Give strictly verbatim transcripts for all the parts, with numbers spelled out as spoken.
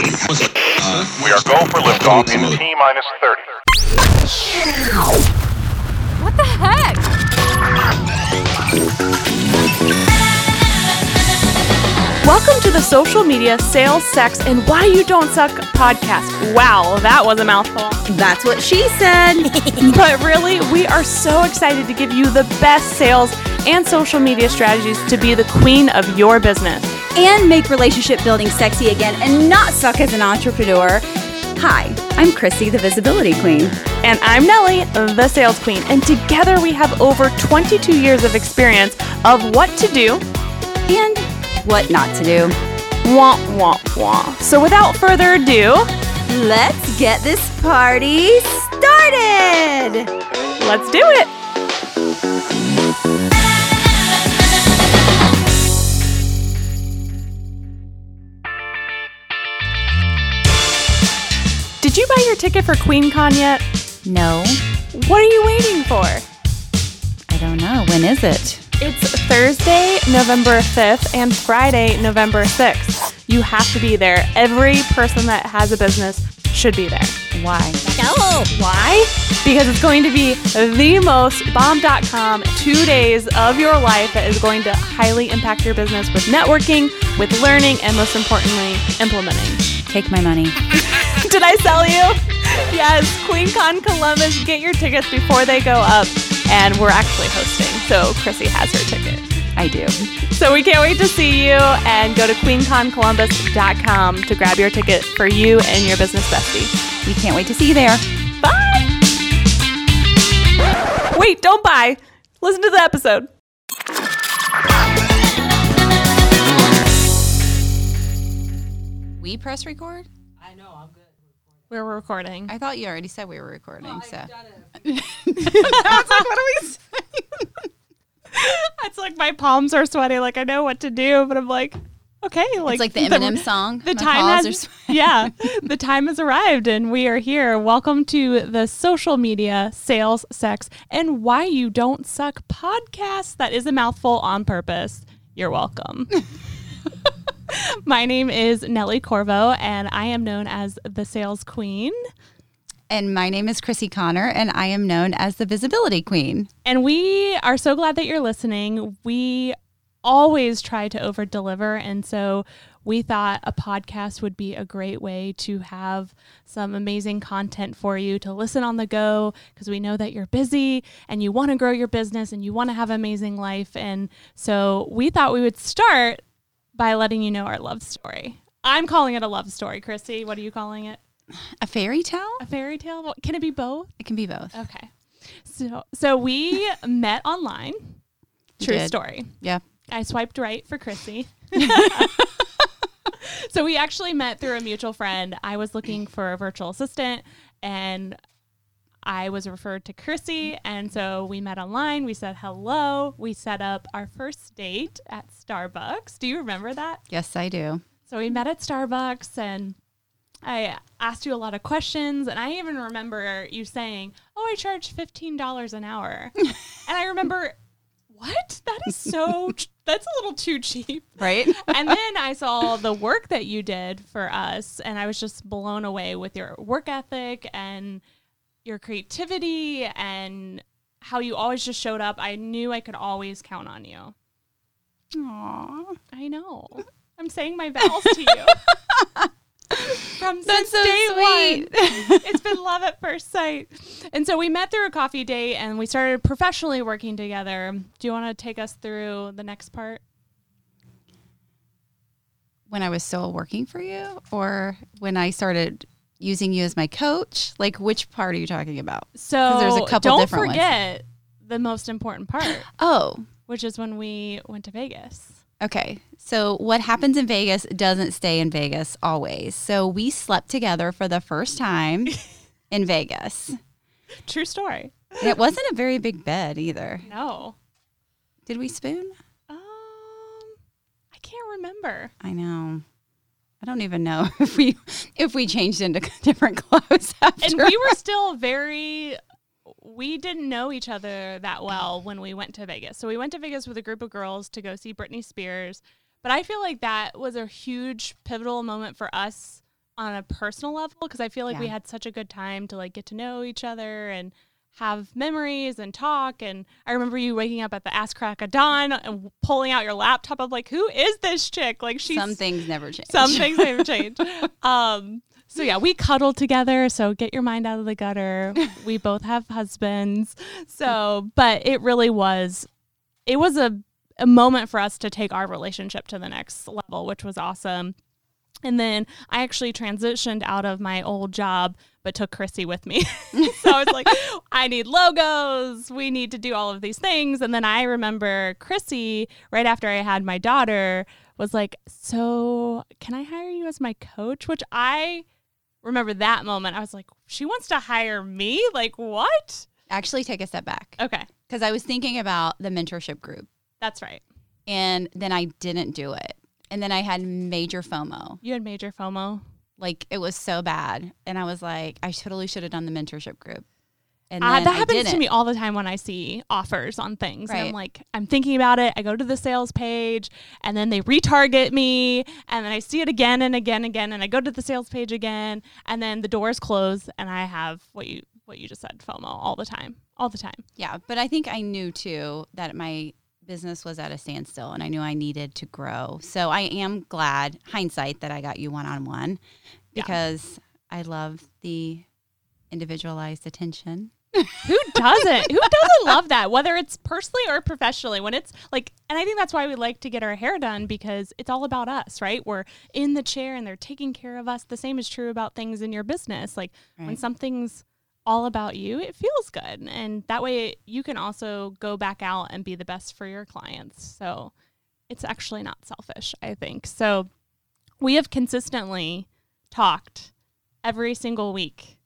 Uh, we are go for liftoff in T minus thirty. What the heck? Welcome to the Social Media, Sales, Sex, and Why You Don't Suck podcast. Wow, that was a mouthful. That's what she said. But really, we are so excited to give you the best sales and social media strategies to be the queen of your business. And make relationship building sexy again and not suck as an entrepreneur. Hi, I'm Chrissy, the Visibility Queen. And I'm Nellie, the Sales Queen. And together we have over twenty-two years of experience of what to do and what not to do. Wah, wah, wah. So without further ado, let's get this party started. Let's do it. Did you buy your ticket for QueenCon yet? No. What are you waiting for? I don't know. When is it? It's Thursday, November fifth, and Friday, November sixth. You have to be there. Every person that has a business should be there. Why? No. Why? Because it's going to be the most bomb dot com two days of your life that is going to highly impact your business with networking, with learning, and most importantly, implementing. Take my money. Did I sell you? Yes, QueenCon Columbus. Get your tickets before they go up. And we're actually hosting, so Chrissy has her ticket. I do. So we can't wait to see you, and go to queen con columbus dot com to grab your ticket for you and your business bestie. We can't wait to see you there. Bye! Wait, don't buy. Listen to the episode. We press record? I know, I'm good. We're recording. I thought you already said we were recording. Well, so. I was like, what are we saying? It's like my palms are sweaty. Like I know what to do, but I'm like, okay. Like it's like the Eminem the, song. The my time palms has, are sweaty. Yeah, the time has arrived, and we are here. Welcome to the Social Media, Sales, Sex, and Why You Don't Suck podcast. That is a mouthful on purpose. You're welcome. My name is Nellie Corvo, and I am known as the Sales Queen. And my name is Chrissy Connor, and I am known as the Visibility Queen. And we are so glad that you're listening. We always try to over-deliver, and so we thought a podcast would be a great way to have some amazing content for you to listen on the go, because we know that you're busy, and you want to grow your business, and you want to have an amazing life. And so we thought we would start by letting you know our love story. I'm calling it a love story. Chrissy, what are you calling it? A fairy tale? A fairy tale? Can it be both? It can be both. Okay. So so we met online. True Did. story. Yeah. I swiped right for Chrissy. So we actually met through a mutual friend. I was looking for a virtual assistant, and I was referred to Chrissy, and so we met online. We said hello. We set up our first date at Starbucks. Do you remember that? Yes, I do. So we met at Starbucks, and I asked you a lot of questions, and I even remember you saying, oh, I charge fifteen dollars an hour. And I remember, what? That is so, ch- that's a little too cheap. Right. And then I saw the work that you did for us, and I was just blown away with your work ethic and your creativity and how you always just showed up. I knew I could always count on you. Aww. I know. I'm saying my vows to you. From That's since so day sweet. one. It's been love at first sight. And so we met through a coffee date, and we started professionally working together. Do you want to take us through the next part? When I was still working for you, or when I started using you as my coach? Like, which part are you talking about? So there's a couple don't different forget ones. The most important part. Oh. Which is when we went to Vegas. Okay, so what happens in Vegas doesn't stay in Vegas always. So we slept together for the first time in Vegas. True story. It wasn't a very big bed either. No. Did we spoon? Um, I can't remember. I know. I don't even know if we if we changed into different clothes after. And we were still very. We didn't know each other that well when we went to Vegas. So we went to Vegas with a group of girls to go see Britney Spears. But I feel like that was a huge pivotal moment for us on a personal level, because I feel like yeah. we had such a good time to like get to know each other and have memories and talk. And I remember you waking up at the ass crack of dawn and pulling out your laptop of like, who is this chick? Like, she's some things never change. Some things never change. Um, so yeah, we cuddled together. So get your mind out of the gutter. We both have husbands. So, but it really was, it was a, a moment for us to take our relationship to the next level, which was awesome. And then I actually transitioned out of my old job, but took Chrissy with me. So I was like, I need logos. We need to do all of these things. And then I remember Chrissy, right after I had my daughter, was like, so can I hire you as my coach? Which I remember that moment. I was like, she wants to hire me? Like, what? Actually, take a step back. Okay. Because I was thinking about the mentorship group. That's right. And then I didn't do it. And then I had major FOMO. You had major FOMO? Like, it was so bad. And I was like, I totally should have done the mentorship group. And uh, that I happens didn't. to me all the time when I see offers on things. Right. And I'm like, I'm thinking about it. I go to the sales page, and then they retarget me. And then I see it again and again and again. And I go to the sales page again. And then the doors close, and I have what you what you just said, FOMO, all the time. All the time. Yeah, but I think I knew, too, that my business was at a standstill, and I knew I needed to grow. So I am glad, hindsight, that I got you one-on-one, because yeah. I love the individualized attention. Who doesn't? Who doesn't love that? Whether it's personally or professionally, when it's like, and I think that's why we like to get our hair done, because it's all about us, right? We're in the chair and they're taking care of us. The same is true about things in your business. Like right. when something's all about you, it feels good, and that way you can also go back out and be the best for your clients. So it's actually not selfish, I think. So we have consistently talked every single week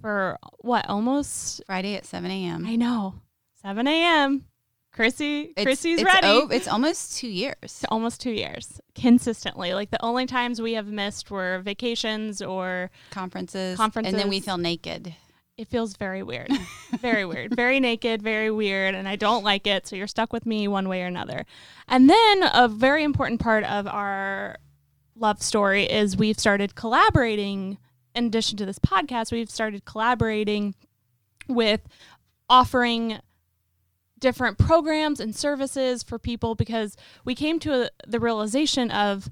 for what, almost Friday at seven a.m. I know, seven a.m. Chrissy, it's, Chrissy's it's ready. O- it's almost two years. It's almost two years. Consistently. Like, the only times we have missed were vacations or conferences. Conferences. And then we feel naked. It feels very weird, very weird, very naked, very weird, and I don't like it, so you're stuck with me one way or another. And then a very important part of our love story is we've started collaborating, in addition to this podcast, we've started collaborating with offering different programs and services for people, because we came to a, the realization of,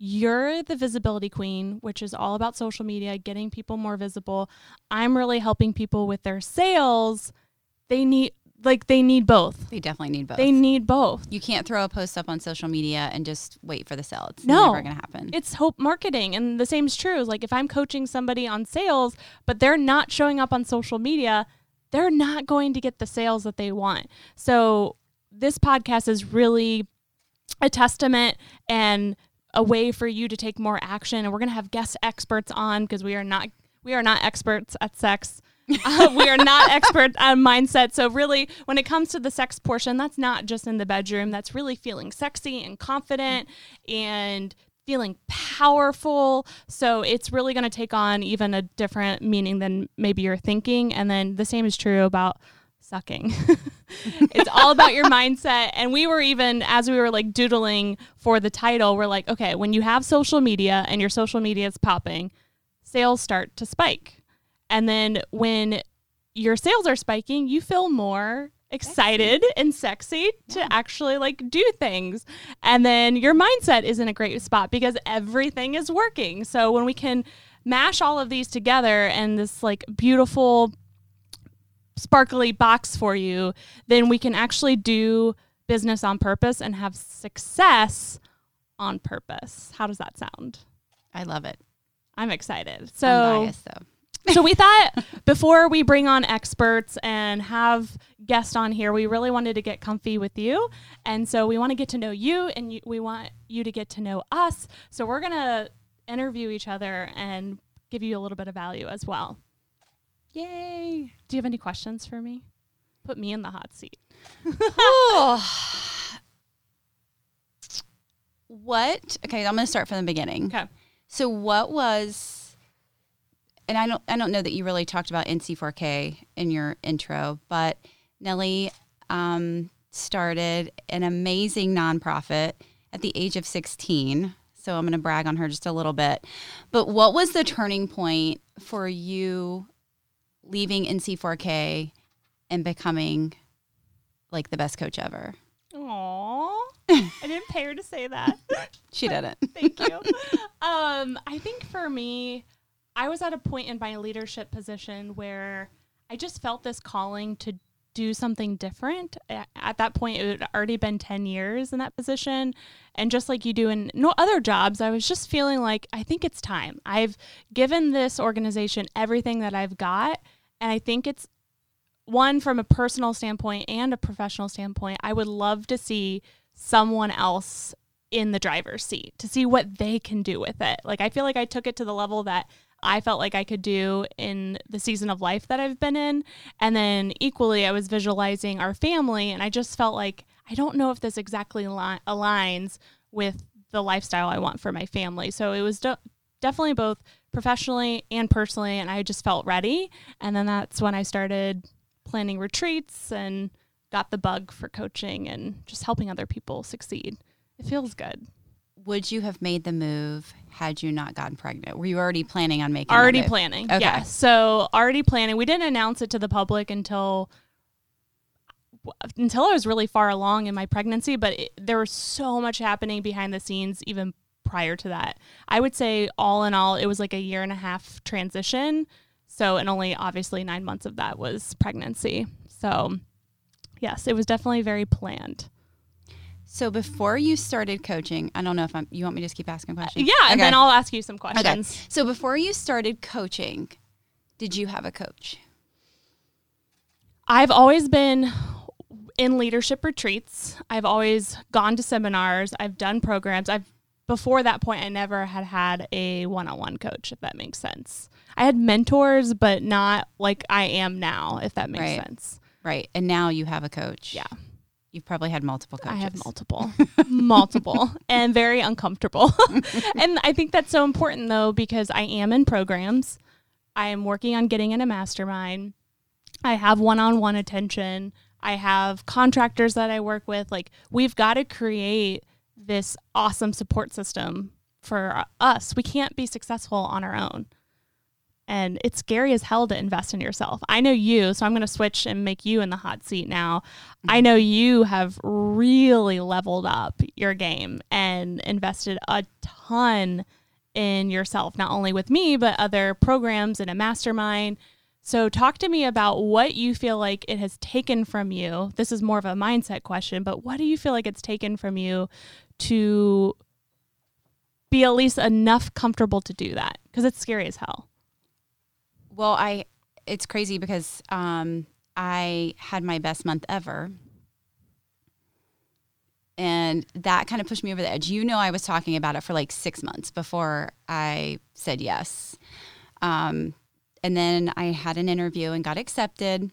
you're the visibility queen, which is all about social media, getting people more visible. I'm really helping people with their sales. They need, like, they need both. They definitely need both. They need both. You can't throw a post up on social media and just wait for the sale. It's no, never going to happen. It's hope marketing. And the same is true. Like, if I'm coaching somebody on sales, but they're not showing up on social media, they're not going to get the sales that they want. So this podcast is really a testament and a way for you to take more action. And we're going to have guest experts on, because we are not, we are not experts at sex. Uh, we are not experts on mindset. So really, when it comes to the sex portion, that's not just in the bedroom. That's really feeling sexy and confident and feeling powerful. So it's really going to take on even a different meaning than maybe you're thinking. And then the same is true about sucking. It's all about your mindset. And we were even, as we were like doodling for the title, we're like, okay, when you have social media and your social media is popping, sales start to spike. And then when your sales are spiking, you feel more excited sexy. and sexy yeah. to actually like do things. And then your mindset is in a great spot because everything is working. So when we can mash all of these together and this like beautiful sparkly box for you, then we can actually do business on purpose and have success on purpose. How does that sound? I love it. I'm excited. So, I'm biased, though. So we thought before we bring on experts and have guests on here, we really wanted to get comfy with you. And so we want to get to know you, and you, we want you to get to know us. So we're going to interview each other and give you a little bit of value as well. Yay. Do you have any questions for me? Put me in the hot seat. What? Okay, I'm going to start from the beginning. Okay. So what was, and I don't I don't know that you really talked about N C four K in your intro, but Nellie um, started an amazing nonprofit at the age of sixteen. so I'm going to brag on her just a little bit. But what was the turning point for you leaving N C four K and becoming like the best coach ever? Aww. I didn't pay her to say that. She didn't. Thank you. Um, I think for me, I was at a point in my leadership position where I just felt this calling to do something different. At that point, it had already been ten years in that position. And just like you do in no other jobs, I was just feeling like, I think it's time. I've given this organization everything that I've got. And I think it's, one, from a personal standpoint and a professional standpoint, I would love to see someone else in the driver's seat to see what they can do with it. Like, I feel like I took it to the level that I felt like I could do in the season of life that I've been in. And then equally, I was visualizing our family, and I just felt like, I don't know if this exactly li- aligns with the lifestyle I want for my family. So it was de- definitely both professionally and personally, and I just felt ready. And then that's when I started planning retreats and got the bug for coaching and just helping other people succeed. It feels good. Would you have made the move had you not gotten pregnant? Were you already planning on making Already planning. Okay. Yeah. So already planning. We didn't announce it to the public until until I was really far along in my pregnancy, but it, there was so much happening behind the scenes even prior to that. I would say all in all, it was like a year and a half transition. So, and only obviously nine months of that was pregnancy. So yes, it was definitely very planned. So before you started coaching, I don't know if I'm, you want me to just keep asking questions? Uh, yeah, okay. And then I'll ask you some questions. Okay. So before you started coaching, did you have a coach? I've always been in leadership retreats. I've always gone to seminars. I've done programs. I've before that point, I never had had a one-on-one coach, if that makes sense. I had mentors, but not like I am now, if that makes right. sense. Right. And now you have a coach. Yeah. You've probably had multiple coaches. I have multiple, multiple, and very uncomfortable. And I think that's so important, though, because I am in programs. I am working on getting in a mastermind. I have one-on-one attention. I have contractors that I work with. Like, we've got to create this awesome support system for us. We can't be successful on our own. And it's scary as hell to invest in yourself. I know you, so I'm going to switch and make you in the hot seat now. Mm-hmm. I know you have really leveled up your game and invested a ton in yourself, not only with me, but other programs and a mastermind. So talk to me about what you feel like it has taken from you. This is more of a mindset question, but what do you feel like it's taken from you to be at least enough comfortable to do that? Because it's scary as hell. Well, I it's crazy because um, I had my best month ever, and that kind of pushed me over the edge. You know, I was talking about it for like six months before I said yes, um, and then I had an interview and got accepted,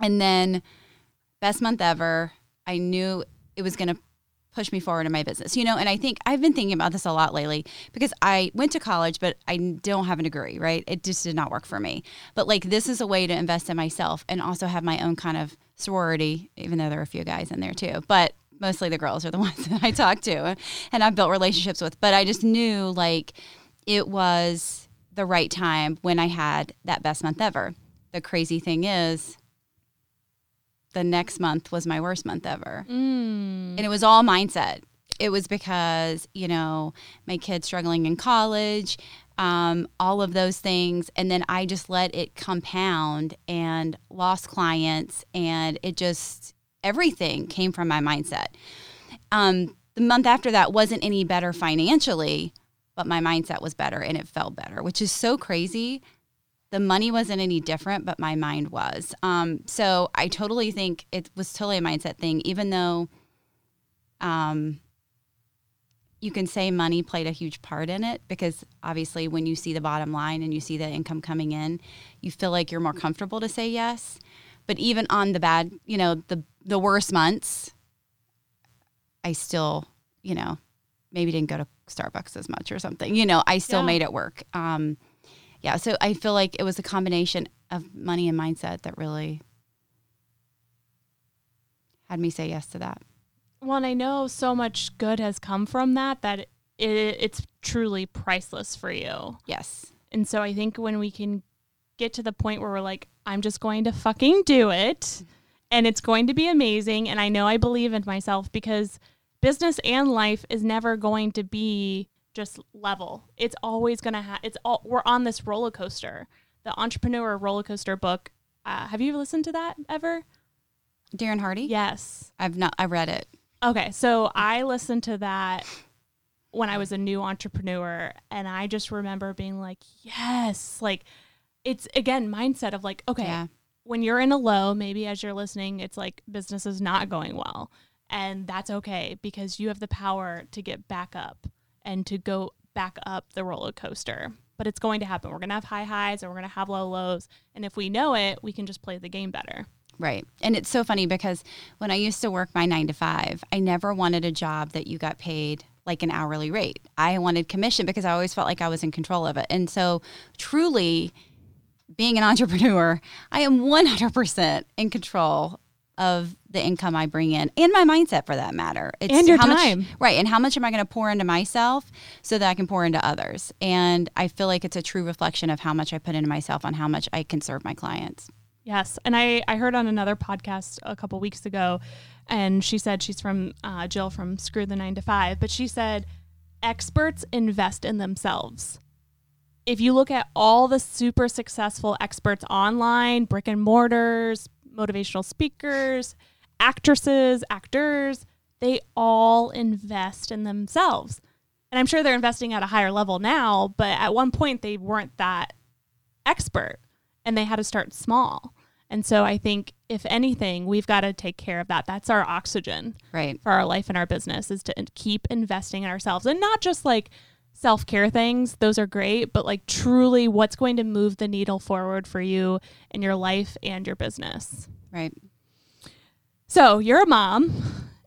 and then best month ever. I knew it was going to push me forward in my business, you know, and I think I've been thinking about this a lot lately because I went to college, but I don't have a degree, right? It just did not work for me. But like, this is a way to invest in myself and also have my own kind of sorority, even though there are a few guys in there too, but mostly the girls are the ones that I talk to and I've built relationships with. But I just knew like it was the right time when I had that best month ever. The crazy thing is, the next month was my worst month ever. Mm. And it was all mindset. It was because, you know, my kids struggling in college, um, all of those things. And then I just let it compound and lost clients. And it just, everything came from my mindset. Um, the month after that wasn't any better financially, but my mindset was better and it felt better, which is so crazy. The money wasn't any different, but my mind was. Um, so I totally think it was totally a mindset thing, even though um, you can say money played a huge part in it, because obviously when you see the bottom line and you see the income coming in, you feel like you're more comfortable to say yes. But even on the bad, you know, the, the worst months, I still, you know, maybe didn't go to Starbucks as much or something. You know, I still yeah. made it work. Um Yeah, so I feel like it was a combination of money and mindset that really had me say yes to that. Well, and I know so much good has come from that, that it, it's truly priceless for you. Yes. And so I think when we can get to the point where we're like, I'm just going to fucking do it and it's going to be amazing. And I know I believe in myself, because business and life is never going to be just level. It's always going to have, it's all, we're on this roller coaster, the Entrepreneur Roller Coaster book. Uh, have you listened to that ever? Darren Hardy? Yes. I've not, I read it. Okay. So I listened to that when I was a new entrepreneur, and I just remember being like, yes, like it's again, mindset of like, okay, yeah. when you're in a low, maybe as you're listening, it's like business is not going well, and that's okay, because you have the power to get back up and to go back up the roller coaster. But it's going to happen. We're going to have high highs and we're going to have low lows. And if we know it, we can just play the game better. Right. And it's so funny, because when I used to work my nine to five, I never wanted a job that you got paid like an hourly rate. I wanted commission, because I always felt like I was in control of it. And so truly being an entrepreneur, I am one hundred percent in control of the income I bring in, and my mindset for that matter. It's and your how time. Much, right. And how much am I going to pour into myself so that I can pour into others? And I feel like it's a true reflection of how much I put into myself on how much I can serve my clients. Yes. And I, I heard on another podcast a couple weeks ago, and she said, she's from uh, Jill from Screw the Nine to Five, but she said, experts invest in themselves. If you look at all the super successful experts online, brick and mortars, motivational speakers, actresses, actors, they all invest in themselves. And I'm sure they're investing at a higher level now, but at one point they weren't that expert and they had to start small. And so I think if anything, we've got to take care of that. That's our oxygen, right, for our life and our business, is to keep investing in ourselves, and not just like self-care things. Those are great, but like truly what's going to move the needle forward for you in your life and your business. Right. So you're a mom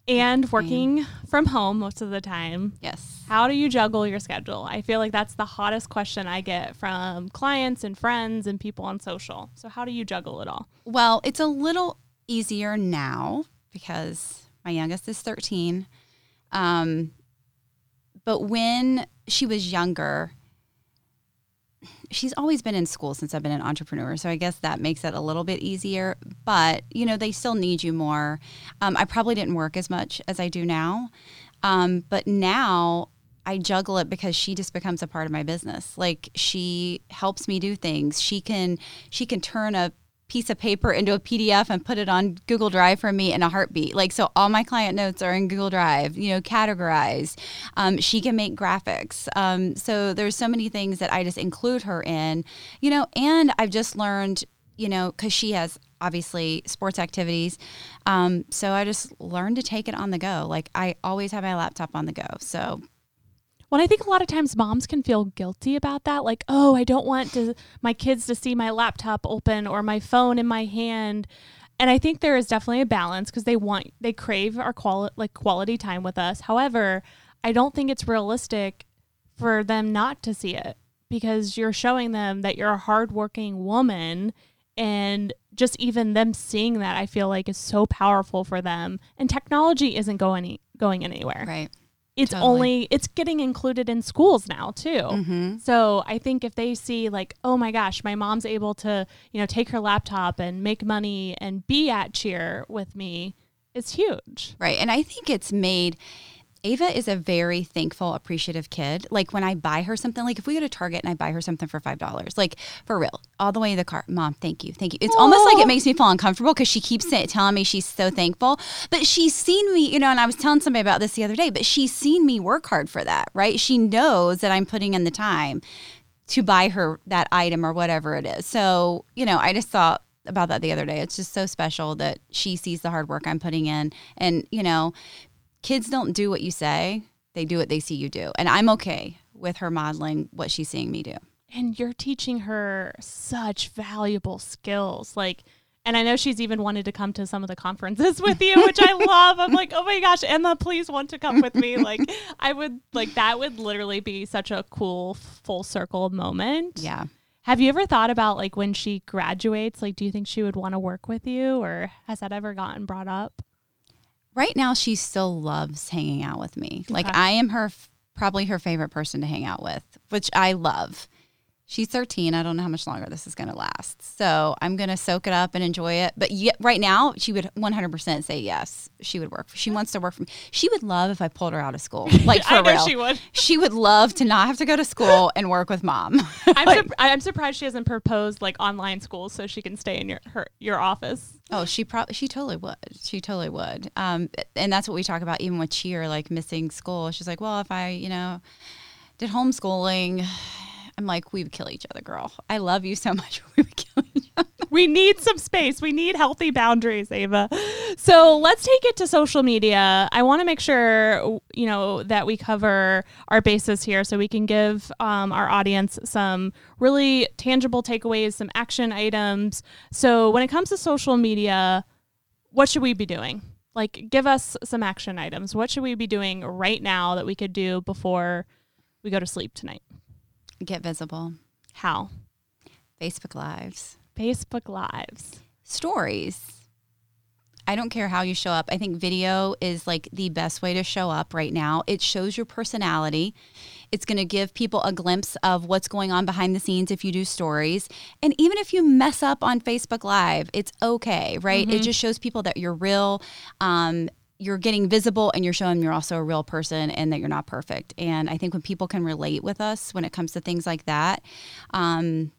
and working from home most of the time. Yes. How do you juggle your schedule? I feel like that's the hottest question I get from clients and friends and people on social. So how do you juggle it all? Well, it's a little easier now because my youngest is thirteen. Um, but when she was younger, she's always been in school since I've been an entrepreneur, so I guess that makes it a little bit easier. But, you know, they still need you more. Um, I probably didn't work as much as I do now. Um, but now I juggle it because she just becomes a part of my business. Like, she helps me do things. She can she can turn a piece of paper into a P D F and put it on Google Drive for me in a heartbeat. Like, so all my client notes are in Google Drive, you know, categorized. Um, she can make graphics. Um, so there's so many things that I just include her in, you know, and I've just learned, you know, because she has obviously sports activities. Um, so I just learned to take it on the go. Like, I always have my laptop on the go. So Well, I think a lot of times moms can feel guilty about that. Like, oh, I don't want to, my kids to see my laptop open or my phone in my hand. And I think there is definitely a balance, because they want, they crave our quali- like quality time with us. However, I don't think it's realistic for them not to see it, because you're showing them that you're a hardworking woman, and just even them seeing that, I feel like, is so powerful for them. And technology isn't going going anywhere. Right. It's totally. only, it's getting included in schools now too. Mm-hmm. So I think if they see like, oh my gosh, my mom's able to, you know, take her laptop and make money and be at cheer with me, it's huge. Right. And I think it's made, Ava is a very thankful, appreciative kid. Like, when I buy her something, like if we go to Target and I buy her something for five dollars, like for real, all the way to the car, Mom, thank you. Thank you. It's Aww. almost like it makes me feel uncomfortable, because she keeps telling me she's so thankful, but she's seen me, you know, and I was telling somebody about this the other day, but she's seen me work hard for that, right? She knows that I'm putting in the time to buy her that item or whatever it is. So, you know, I just thought about that the other day. It's just so special that she sees the hard work I'm putting in, and, you know, kids don't do what you say. They do what they see you do. And I'm okay with her modeling what she's seeing me do. And you're teaching her such valuable skills. Like, and I know she's even wanted to come to some of the conferences with you, which I love. I'm like, oh my gosh, Emma, please want to come with me. Like, I would, like, that would literally be such a cool full circle moment. Yeah. Have you ever thought about, like, when she graduates, like, do you think she would want to work with you, or has that ever gotten brought up? Right now, she still loves hanging out with me. Okay. Like, I am her f- probably her favorite person to hang out with, which I love. She's thirteen. I don't know how much longer this is going to last. So I'm going to soak it up and enjoy it. But yet, right now, she would one hundred percent say yes. She would work. She wants to work for me. She would love if I pulled her out of school. Like, for I know real. She would. She would love to not have to go to school and work with mom. I'm, like, su- I'm surprised she hasn't proposed, like, online school so she can stay in your her, your office. Oh, she probably, she totally would. She totally would. Um, and that's what we talk about even with cheer, like missing school. She's like, well, if I, you know, did homeschooling, I'm like, we would kill each other, girl. I love you so much. We would kill each other. We need some space. We need healthy boundaries, Ava. So let's take it to social media. I want to make sure, you know, that we cover our bases here so we can give um, our audience some really tangible takeaways, some action items. So when it comes to social media, what should we be doing? Like, give us some action items. What should we be doing right now that we could do before we go to sleep tonight? Get visible. How? Facebook Lives. Facebook Lives. Stories. I don't care how you show up. I think video is like the best way to show up right now. It shows your personality. It's going to give people a glimpse of what's going on behind the scenes if you do stories. And even if you mess up on Facebook Live, it's okay, right? Mm-hmm. It just shows people that you're real, um, you're getting visible, and you're showing you're also a real person and that you're not perfect. And I think when people can relate with us when it comes to things like that, um,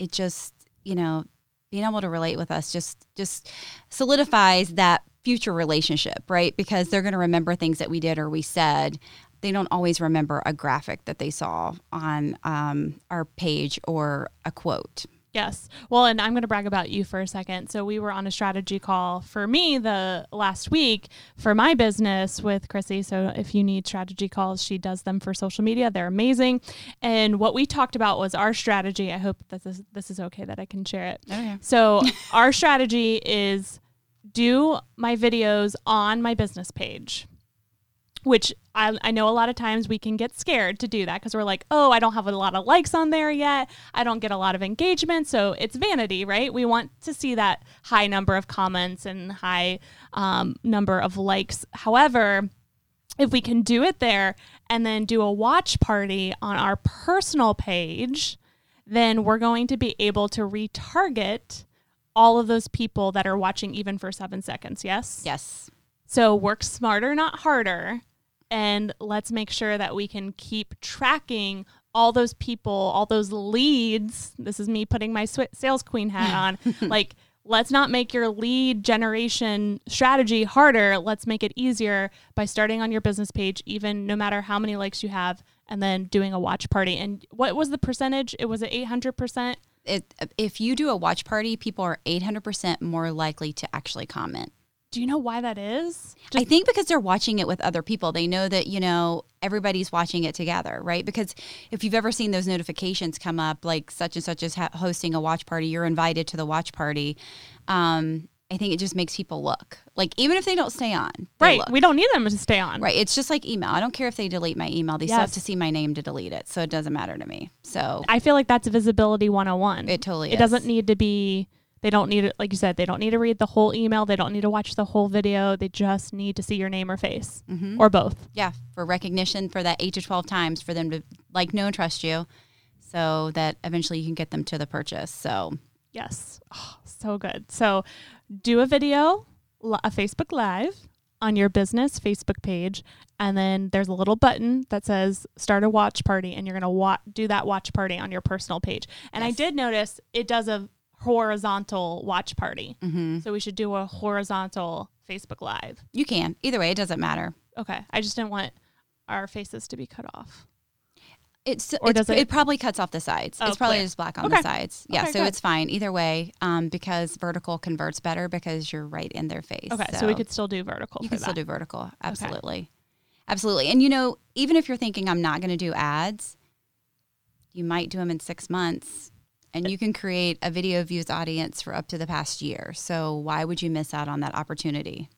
it just, you know, being able to relate with us just, just solidifies that future relationship, right? Because they're going to remember things that we did or we said. They don't always remember a graphic that they saw on um, our page or a quote. Yes. Well, and I'm going to brag about you for a second. So we were on a strategy call for me the last week for my business with Chrissy. So if you need strategy calls, she does them for social media. They're amazing. And what we talked about was our strategy. I hope that this, this is okay that I can share it. Okay. So our strategy is do my videos on my business page, which I, I know a lot of times we can get scared to do that because we're like, oh, I don't have a lot of likes on there yet. I don't get a lot of engagement. So it's vanity, right? We want to see that high number of comments and high um, number of likes. However, if we can do it there and then do a watch party on our personal page, then we're going to be able to retarget all of those people that are watching even for seven seconds. Yes? Yes. So work smarter, not harder. And let's make sure that we can keep tracking all those people, all those leads. This is me putting my sales queen hat on. Like, let's not make your lead generation strategy harder. Let's make it easier by starting on your business page, even no matter how many likes you have, and then doing a watch party. And what was the percentage? It was at eight hundred percent. It, if you do a watch party, people are eight hundred percent more likely to actually comment. Do you know why that is? Just- I think because they're watching it with other people. They know that, you know, everybody's watching it together, right? Because if you've ever seen those notifications come up, like such and such is ha- hosting a watch party, you're invited to the watch party. Um, I think it just makes people look. Like, even if they don't stay on. Right. Look. We don't need them to stay on. Right. It's just like email. I don't care if they delete my email. They yes. still have to see my name to delete it. So it doesn't matter to me. So I feel like that's visibility one oh one. It totally it is. It doesn't need to be... They don't need it, like you said, they don't need to read the whole email. They don't need to watch the whole video. They just need to see your name or face mm-hmm. or both. Yeah, for recognition for that eight to twelve times for them to like, know, and trust you so that eventually you can get them to the purchase. So, yes, oh, so good. So, do a video, a Facebook Live on your business Facebook page, and then there's a little button that says start a watch party, and you're going to wa- do that watch party on your personal page. And yes. I did notice it does a horizontal watch party. Mm-hmm. So we should do a horizontal Facebook Live. You can. Either way, it doesn't matter. Okay. I just didn't want our faces to be cut off. It's, or it's, does it, it probably cuts off the sides. Oh, it's probably clear. Just black on okay. the sides. Yeah. Okay, so good. It's fine either way um, because vertical converts better because you're right in their face. Okay. So, so we could still do vertical. You for can that. still do vertical. Absolutely. Okay. Absolutely. And you know, even if you're thinking I'm not going to do ads, you might do them in six months. And you can create a video views audience for up to the past year. So why would you miss out on that opportunity?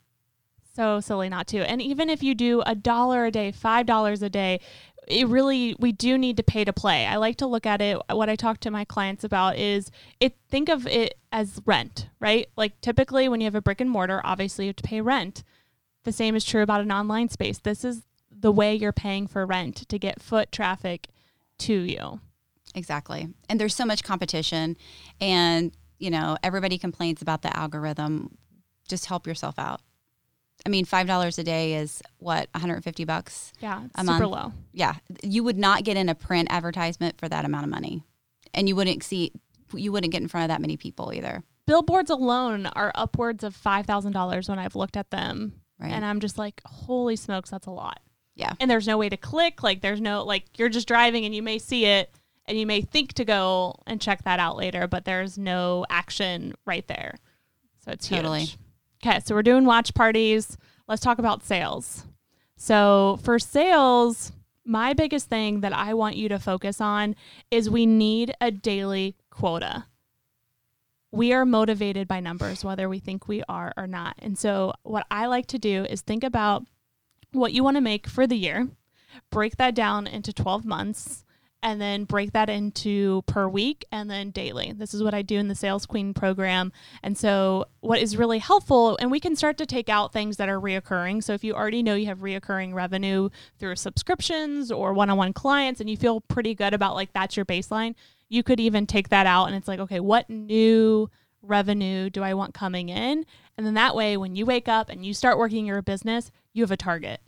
So silly not to. And even if you do a dollar a day, five dollars a day, it really, we do need to pay to play. I like to look at it. What I talk to my clients about is it. Think of it as rent, right? Like typically when you have a brick and mortar, obviously you have to pay rent. The same is true about an online space. This is the way you're paying for rent to get foot traffic to you. Exactly. And there's so much competition, and, you know, everybody complains about the algorithm. Just help yourself out. I mean, five dollars a day is what, one hundred fifty bucks yeah, a month? Yeah, super low. Yeah. You would not get in a print advertisement for that amount of money. And you wouldn't see, you wouldn't get in front of that many people either. Billboards alone are upwards of five thousand dollars when I've looked at them. Right. And I'm just like, holy smokes, that's a lot. Yeah. And there's no way to click. Like, there's no, like, you're just driving and you may see it and you may think to go and check that out later, but there's no action right there. So it's totally huge. Okay, so we're doing watch parties. Let's talk about sales. So for sales, my biggest thing that I want you to focus on is we need a daily quota. We are motivated by numbers, whether we think we are or not. And so what I like to do is think about what you want to make for the year, break that down into twelve months, and then break that into per week and then daily. This is what I do in the Sales Queen program. And so what is really helpful, and we can start to take out things that are reoccurring. So if you already know you have reoccurring revenue through subscriptions or one-on-one clients, and you feel pretty good about, like, that's your baseline, you could even take that out. And it's like, okay, what new revenue do I want coming in? And then that way, when you wake up and you start working your business, you have a target.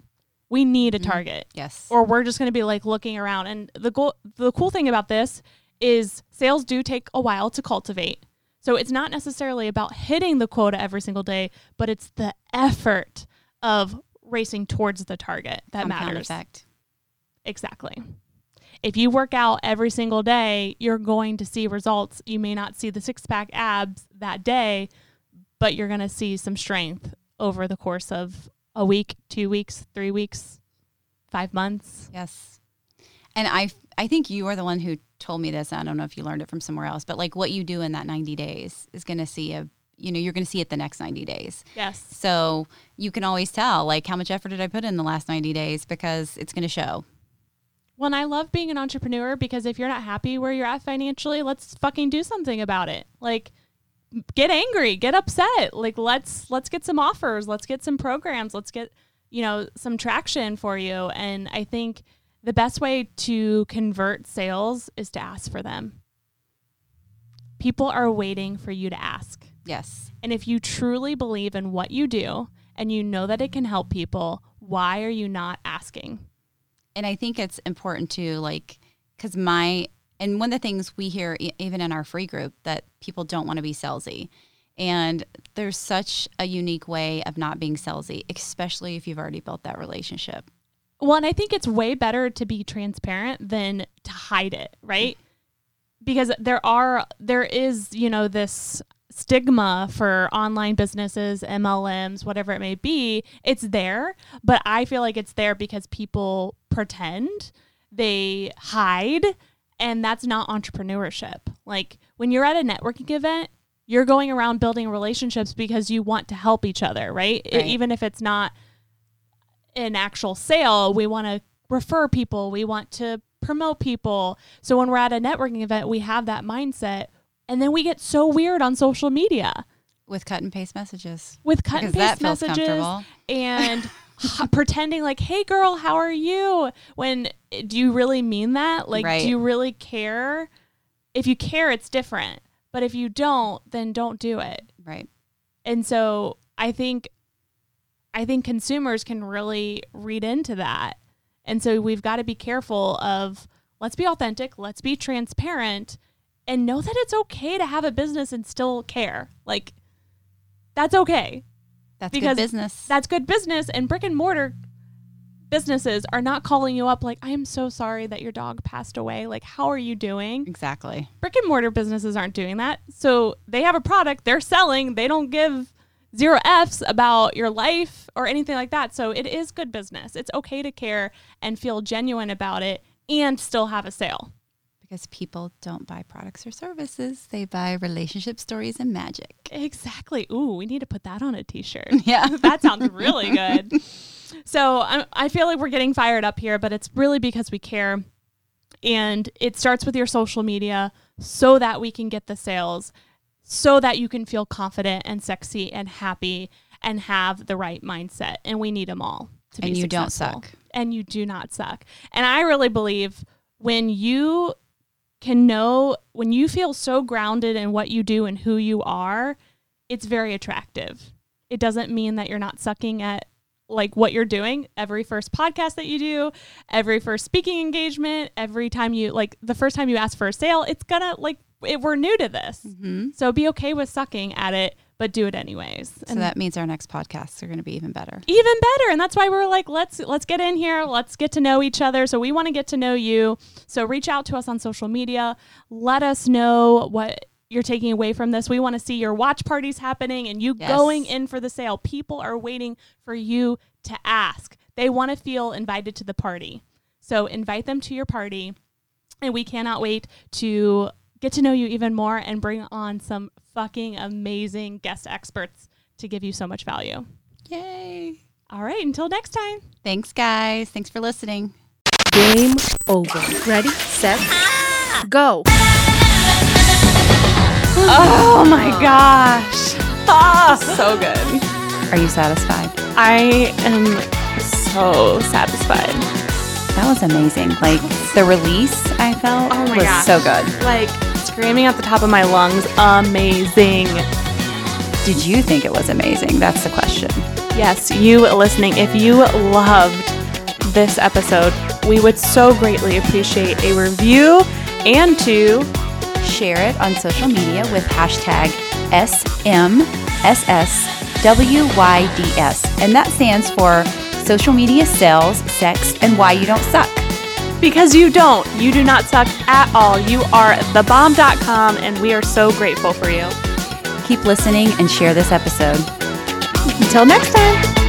We need a target. Yes. Or we're just going to be like looking around. And the goal, the cool thing about this is sales do take a while to cultivate. So it's not necessarily about hitting the quota every single day, but it's the effort of racing towards the target that Compound matters. Effect. Exactly. If you work out every single day, you're going to see results. You may not see the six pack abs that day, but you're going to see some strength over the course of a week, two weeks, three weeks, five months. Yes. And I I think you are the one who told me this. I don't know if you learned it from somewhere else, but like what you do in that ninety days is going to see a, you know, you're going to see it the next ninety days. Yes. So you can always tell, like, how much effort did I put in the last ninety days, because it's going to show. Well, and I love being an entrepreneur, because if you're not happy where you're at financially, let's fucking do something about it. Like, get angry, get upset. Like, let's, let's get some offers. Let's get some programs. Let's get, you know, some traction for you. And I think the best way to convert sales is to ask for them. People are waiting for you to ask. Yes. And if you truly believe in what you do and you know that it can help people, why are you not asking? And I think it's important to, like, 'cause my, and one of the things we hear even in our free group that people don't want to be salesy. And there's such a unique way of not being salesy, especially if you've already built that relationship. Well, and I think it's way better to be transparent than to hide it, right? Because there are, there is, you know, this stigma for online businesses, M L Ms, whatever it may be. It's there, but I feel like it's there because people pretend, they hide. And that's not entrepreneurship. Like, when you're at a networking event, you're going around building relationships because you want to help each other, right? Right. It, even if it's not an actual sale, we want to refer people. We want to promote people. So when we're at a networking event, we have that mindset. And then we get so weird on social media. With cut and paste messages. With cut because and paste messages. And pretending like, hey girl, how are you? When, do you really mean that? Like, right. Do you really care? If you care, it's different. But if you don't, then don't do it. Right. And so I think, I think consumers can really read into that. And so we've got to be careful of, let's be authentic, let's be transparent, and know that it's okay to have a business and still care. Like, that's okay. That's because good business. That's good business. And brick and mortar businesses are not calling you up like, I am so sorry that your dog passed away. Like, how are you doing? Exactly. Brick and mortar businesses aren't doing that. So they have a product they're selling. They don't give zero F's about your life or anything like that. So it is good business. It's okay to care and feel genuine about it and still have a sale. Because people don't buy products or services. They buy relationship stories and magic. Exactly. Ooh, we need to put that on a t-shirt. Yeah. That sounds really good. So I, I feel like we're getting fired up here, but it's really because we care. And it starts with your social media so that we can get the sales, so that you can feel confident and sexy and happy and have the right mindset. And we need them all to be successful. And you don't suck. and you do not suck. And I really believe when you can know, when you feel so grounded in what you do and who you are, it's very attractive. It doesn't mean that you're not sucking at like what you're doing. Every first podcast that you do, every first speaking engagement, every time you like the first time you ask for a sale, it's gonna like it, we're new to this. Mm-hmm. So be okay with sucking at it, but do it anyways. So and that means our next podcasts are going to be even better, even better. And that's why we're like, let's, let's get in here. Let's get to know each other. So we want to get to know you. So reach out to us on social media. Let us know what you're taking away from this. We want to see your watch parties happening and you yes. going in for the sale. People are waiting for you to ask. They want to feel invited to the party. So invite them to your party. And we cannot wait to get to know you even more and bring on some fucking amazing guest experts to give you so much value. Yay. All right. Until next time. Thanks, guys. Thanks for listening. Game over. Ready, set, ah! go. Oh, my gosh. Ah, so good. Are you satisfied? I am so satisfied. That was amazing. Like, the release I felt oh my was gosh. so good. Like, screaming at the top of my lungs. Amazing. Did you think it was amazing? That's the question. Yes, you listening. If you loved this episode, we would so greatly appreciate a review and to share it on social media with hashtag S M S S W Y D S. And that stands for social media sales, sex, and why you don't suck. Because you don't. You do not suck at all. You are the bomb dot com, and we are so grateful for you. Keep listening and share this episode. Until next time.